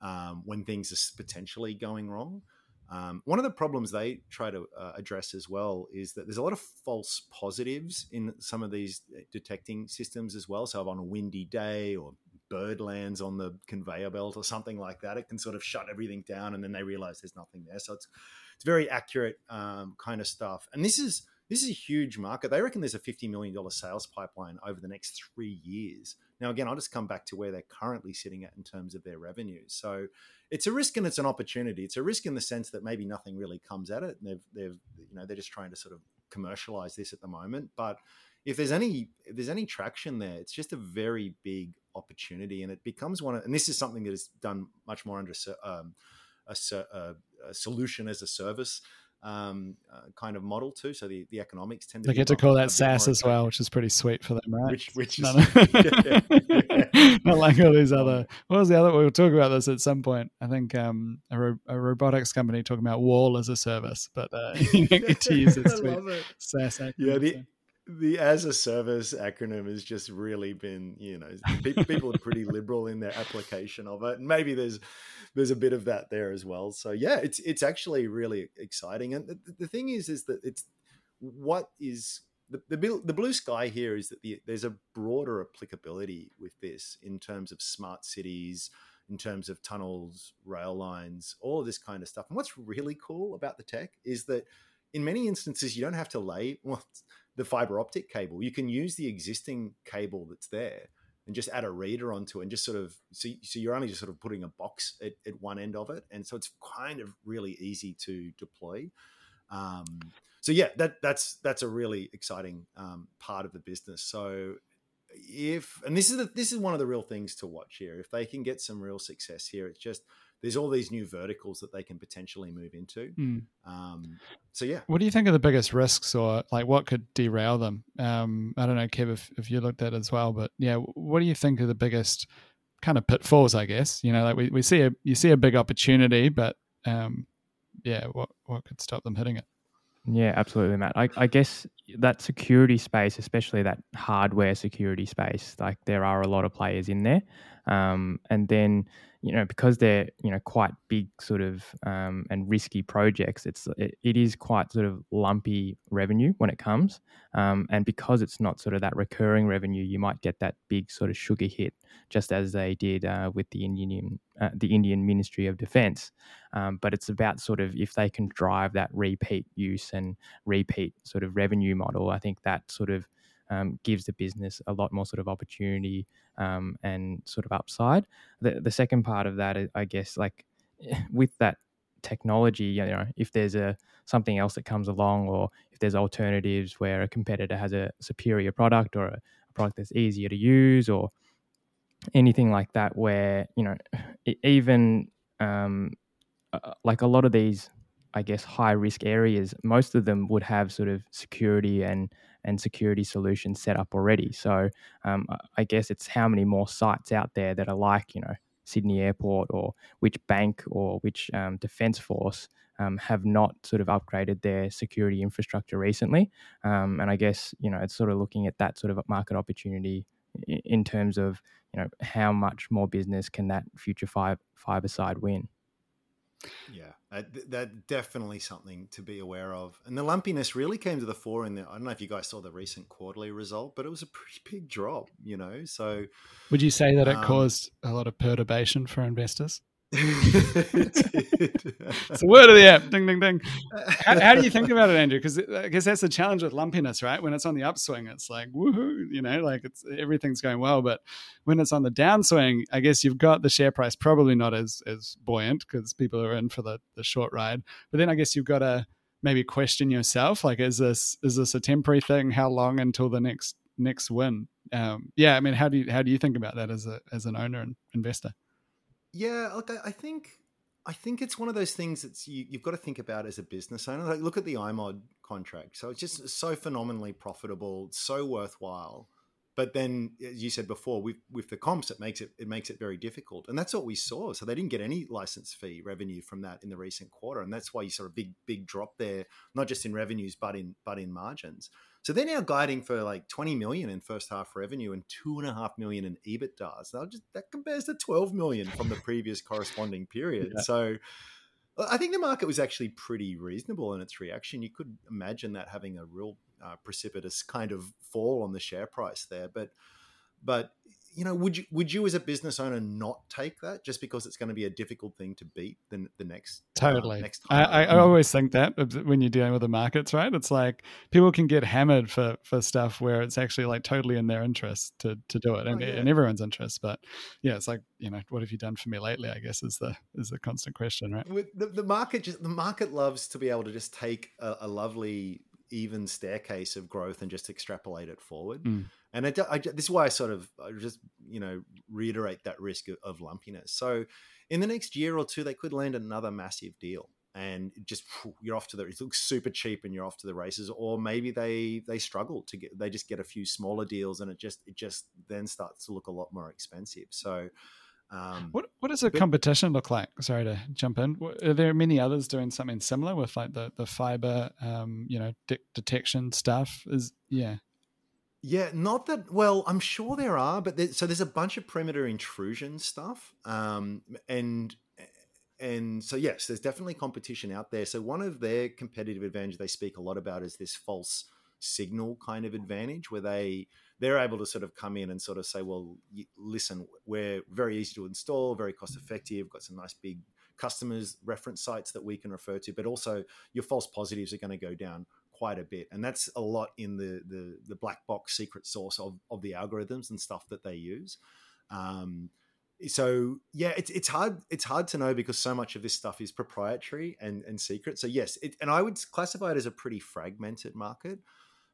Um, when things are potentially going wrong. Um, one of the problems they try to uh, address as well is that there's a lot of false positives in some of these detecting systems as well. So on a windy day, or bird lands on the conveyor belt or something like that, it can sort of shut everything down, and then they realize there's nothing there. So it's it's very accurate um, kind of stuff. And this is this is a huge market. They reckon there's a fifty million dollars sales pipeline over the next three years. Now, again, I'll just come back to where they're currently sitting at in terms of their revenues. So it's a risk and it's an opportunity. It's a risk in the sense that maybe nothing really comes at it, and they've, they've, you know, they're just trying to sort of commercialize this at the moment. But if there's any, if there's any traction there, it's just a very big opportunity, and it becomes one of, and this is something that is done much more under um, a, a, a solution as a service um uh, kind of model too. So the, the economics tend to, they get to call that SaaS as well, which is pretty sweet for them, right? Which, which is yeah, yeah. Not like all these other, what was the other, we'll talk about this at some point, I think um a, ro- a robotics company talking about wall as a service, but uh you get to use this sweet SaaS acronym. Yeah, the, so. The as a service acronym has just really been, you know, people are pretty liberal in their application of it. And maybe there's there's a bit of that there as well. So yeah, it's it's actually really exciting. And the, the thing is, is that it's what is the the, the blue sky here is that the, there's a broader applicability with this in terms of smart cities, in terms of tunnels, rail lines, all of this kind of stuff. And what's really cool about the tech is that in many instances, you don't have to lay well. the fiber optic cable. You can use the existing cable that's there and just add a reader onto it, and just sort of so, so you're only just sort of putting a box at, at one end of it, and so it's kind of really easy to deploy. Um, so yeah, that that's that's a really exciting um, part of the business. So if and this is the, this is one of the real things to watch here. If they can get some real success here, it's just there's all these new verticals that they can potentially move into. Mm. Um, so, yeah. What do you think are the biggest risks, or like what could derail them? Um, I don't know, Kev, if, if you looked at it as well, but yeah, what do you think are the biggest kind of pitfalls, I guess? You know, like we, we see a, you see a big opportunity, but um, yeah, what, what could stop them hitting it? Yeah, absolutely, Matt. I, I guess that security space, especially that hardware security space, like there are a lot of players in there. Um, and then, you know, because they're, you know, quite big sort of um, and risky projects, it's, it, it is quite sort of lumpy revenue when it comes. Um, and because it's not sort of that recurring revenue, you might get that big sort of sugar hit, just as they did uh, with the Indian, uh, the Indian Ministry of Defence. Um, but it's about sort of if they can drive that repeat use and repeat sort of revenue model, I think that sort of um, gives the business a lot more sort of opportunity um, and sort of upside. The, the second part of that, I guess, like with that technology, you know, if there's a something else that comes along, or if there's alternatives where a competitor has a superior product or a product that's easier to use or anything like that, where, you know, even um, like a lot of these, I guess, high risk areas, most of them would have sort of security and, and security solutions set up already. So um, I guess it's how many more sites out there that are like, you know, Sydney Airport, or which bank or which um, defence force um, have not sort of upgraded their security infrastructure recently. Um, and I guess, you know, it's sort of looking at that sort of market opportunity in terms of, you know, how much more business can that future fiber, fiber side win? Yeah, that, that definitely something to be aware of. And the lumpiness really came to the fore in the, I don't know if you guys saw the recent quarterly result, but it was a pretty big drop, you know, so. Would you say that um, it caused a lot of perturbation for investors? It's the word of the app, ding, ding, ding. How, how do you think about it, Andrew? Because I guess that's the challenge with lumpiness, right? When it's on the upswing, it's like, woohoo, you know, like it's everything's going well. But when it's on the downswing, I guess you've got the share price probably not as as buoyant because people are in for the, the short ride. But then I guess you've got to maybe question yourself, like, is this is this a temporary thing? How long until the next next win? Um, yeah, I mean, how do you how do you think about that as a as an owner and investor? Yeah, look, I think I think it's one of those things that's you, you've got to think about as a business owner. Like, look at the I M O D contract. So it's just so phenomenally profitable, so worthwhile. But then, as you said before, with with the comps, it makes it it makes it very difficult. And that's what we saw. So they didn't get any license fee revenue from that in the recent quarter, and that's why you saw a big big drop there, not just in revenues but in but in margins. So they're now guiding for like twenty million in first half revenue and two and a half million in EBITDA. So just, that compares to twelve million from the previous corresponding period. Yeah. So I think the market was actually pretty reasonable in its reaction. You could imagine that having a real uh, precipitous kind of fall on the share price there. But, but you know, would you would you as a business owner not take that just because it's going to be a difficult thing to beat the, the next totally uh, next time? I, I always think that when you're dealing with the markets, right? It's like people can get hammered for for stuff where it's actually like totally in their interest to to do it, and, oh, yeah. and everyone's interest. But yeah, it's like, you know, what have you done for me lately? I guess is the is the constant question, right? With the, the market just, the market loves to be able to just take a, a lovely even staircase of growth and just extrapolate it forward. Mm. And I, I, this is why I sort of I just, you know, reiterate that risk of, of lumpiness. So in the next year or two, they could land another massive deal and just you're off to the, it looks super cheap and you're off to the races. Or maybe they, they struggle to get, they just get a few smaller deals and it just, it just then starts to look a lot more expensive. So um, what, what does a but, competition look like? Sorry to jump in. Are there many others doing something similar with like the, the fiber, um, you know, de- detection stuff is yeah. Yeah, not that. Well, I'm sure there are, but there, so there's a bunch of perimeter intrusion stuff, um, and and so yes, there's definitely competition out there. So one of their competitive advantage they speak a lot about is this false signal kind of advantage, where they they're able to sort of come in and sort of say, well, listen, we're very easy to install, very cost effective, got some nice big customers reference sites that we can refer to, but also your false positives are going to go down quite a bit, and that's a lot in the the, the black box secret source of, of the algorithms and stuff that they use. Um, so yeah, it's it's hard it's hard to know because so much of this stuff is proprietary and, and secret. So yes, it, and I would classify it as a pretty fragmented market.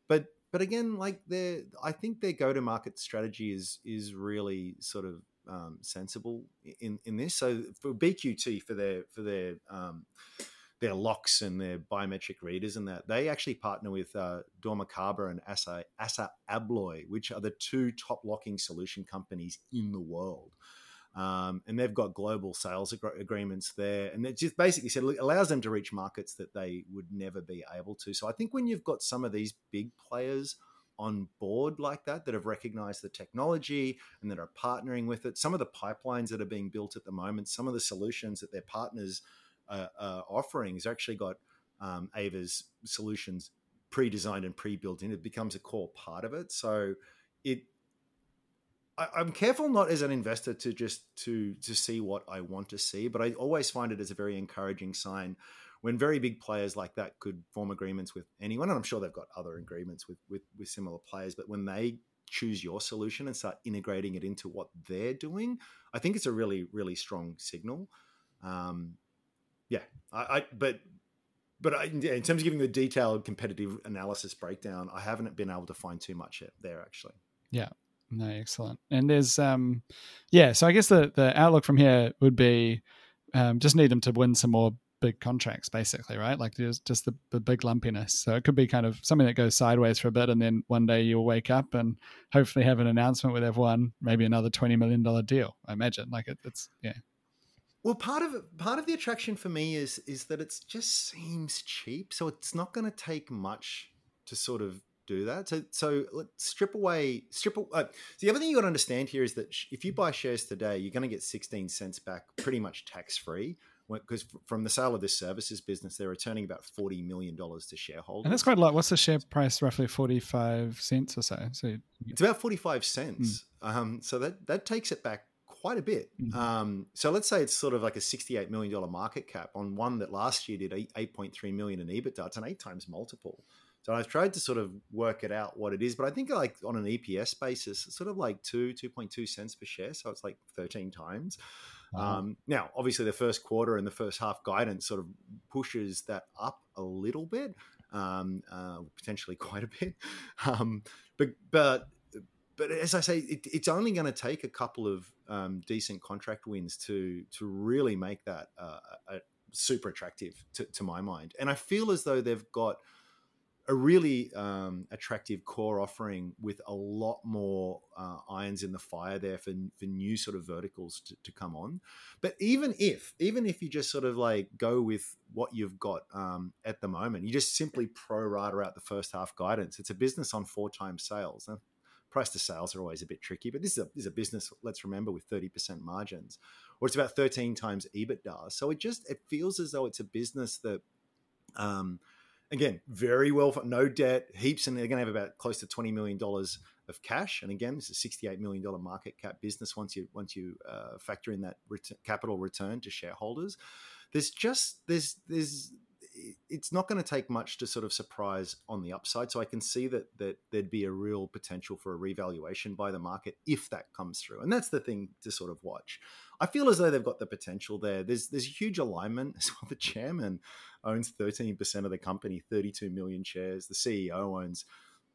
But but again, like their I think their go to market strategy is is really sort of um, sensible in in this. So for B Q T for their for their um, their locks and their biometric readers and that, they actually partner with uh, Dormakaba and Asa, Asa Abloy, which are the two top locking solution companies in the world. Um, and they've got global sales ag- agreements there. And it just basically said, look, allows them to reach markets that they would never be able to. So I think when you've got some of these big players on board like that, that have recognized the technology and that are partnering with it, some of the pipelines that are being built at the moment, some of the solutions that their partners uh, are offering has actually got um, A V A's solutions pre-designed and pre-built in. It becomes a core part of it. So it, I'm careful not as an investor to just to to see what I want to see, but I always find it as a very encouraging sign when very big players like that could form agreements with anyone. And I'm sure they've got other agreements with, with, with similar players, but when they choose your solution and start integrating it into what they're doing, I think it's a really, really strong signal. Um, yeah, I, I but but I, in terms of giving the detailed competitive analysis breakdown, I haven't been able to find too much there actually. Yeah. No, excellent. And there's, um, yeah, so I guess the, the outlook from here would be um, just need them to win some more big contracts, basically, right? Like there's just the, the big lumpiness. So it could be kind of something that goes sideways for a bit, and then one day you'll wake up and hopefully have an announcement where they've won maybe another twenty million dollars deal, I imagine. Like it, it's, yeah. Well, part of part of the attraction for me is is that it just seems cheap. So it's not going to take much to sort of do that. So, so let's strip away, strip. Uh, so the other thing you got to understand here is that sh- if you buy shares today, you're going to get sixteen cents back pretty much tax-free, because f- from the sale of this services business, they're returning about forty million dollars to shareholders. And that's quite a lot. What's the share price? Roughly forty-five cents or so. So you- it's about forty-five cents. Mm. Um, so that, that takes it back quite a bit. Mm-hmm. Um, so let's say it's sort of like a sixty-eight million dollars market cap on one that last year did eight point three million in EBITDA. It's an eight times multiple. So I've tried to sort of work it out what it is, but I think like on an E P S basis, it's sort of like two, two point two cents per share. So it's like thirteen times. Wow. Um, now, obviously the first quarter and the first half guidance sort of pushes that up a little bit, um, uh, potentially quite a bit. Um, but, but, but as I say, it, it's only going to take a couple of um, decent contract wins to, to really make that uh, a, a super attractive to, to my mind. And I feel as though they've got a really um, attractive core offering with a lot more uh, irons in the fire there for, for new sort of verticals to, to come on. But even if, even if you just sort of like go with what you've got um, at the moment, you just simply pro-rata out the first half guidance. It's a business on four times sales. Now, price to sales are always a bit tricky, but this is a, this is a business, let's remember, with thirty percent margins, or it's about thirteen times EBITDA. So it just, it feels as though it's a business that, um, again, very well, no debt, heaps, and they're going to have about close to twenty million dollars of cash. And again, this is a sixty-eight million dollars market cap business once you once you uh, factor in that ret- capital return to shareholders. There's just, there's, there's, it's not going to take much to sort of surprise on the upside. So I can see that that there'd be a real potential for a revaluation by the market if that comes through. And that's the thing to sort of watch. I feel as though they've got the potential there. There's there's huge alignment as well. The chairman owns thirteen percent of the company, thirty-two million shares. The C E O owns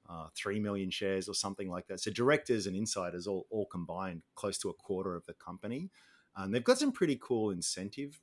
uh, three million shares or something like that. So directors and insiders all, all combined, close to a quarter of the company. And they've got some pretty cool incentive.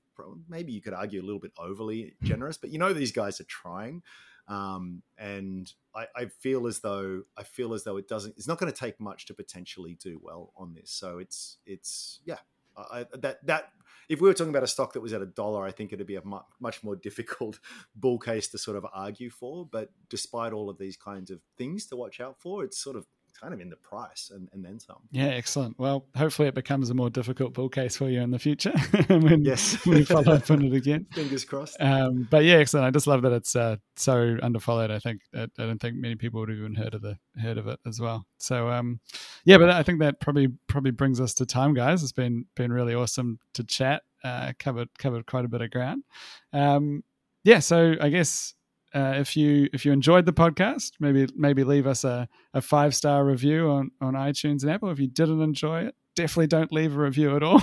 Maybe you could argue a little bit overly generous, but you know these guys are trying, um, and I, I feel as though I feel as though it doesn't. It's not going to take much to potentially do well on this. So it's it's yeah. I, that that if we were talking about a stock that was at a dollar, I think it'd be a much more difficult bull case to sort of argue for. But despite all of these kinds of things to watch out for, it's sort of kind of in the price and, and then some. Yeah, excellent. Well, hopefully it becomes a more difficult bull case for you in the future when, yes. when you follow up on it again. Fingers crossed. Um, but yeah, excellent. I just love that it's uh, so underfollowed. I think I, I don't think many people would have even heard of the heard of it as well. So um, yeah, but I think that probably probably brings us to time, guys. It's been been really awesome to chat. Uh, covered covered quite a bit of ground. Um, yeah, so I guess. Uh, if you if you enjoyed the podcast, maybe maybe leave us a, a five star review on, on iTunes and Apple. If you didn't enjoy it, definitely don't leave a review at all.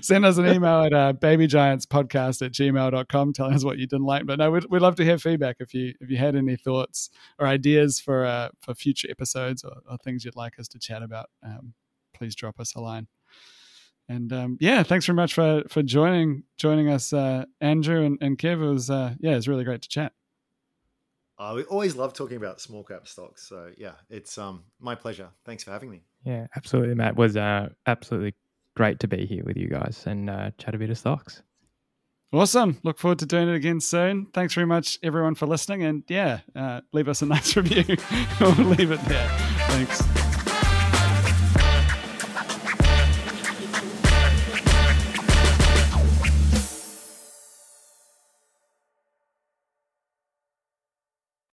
Send us an email at uh, babygiantspodcast at gmail dot com telling us what you didn't like. But no, we'd, we'd love to hear feedback if you if you had any thoughts or ideas for uh, for future episodes or, or things you'd like us to chat about. Um, please drop us a line. And um, yeah, thanks very much for, for joining joining us, uh, Andrew and, and Kev. It was uh, yeah, it was really great to chat. I uh, always love talking about small cap stocks. So yeah, it's um my pleasure. Thanks for having me. Yeah, absolutely, Matt. It was uh, absolutely great to be here with you guys and uh, chat a bit of stocks. Awesome. Look forward to doing it again soon. Thanks very much, everyone, for listening. And yeah, uh, leave us a nice review. We'll leave it there. Thanks.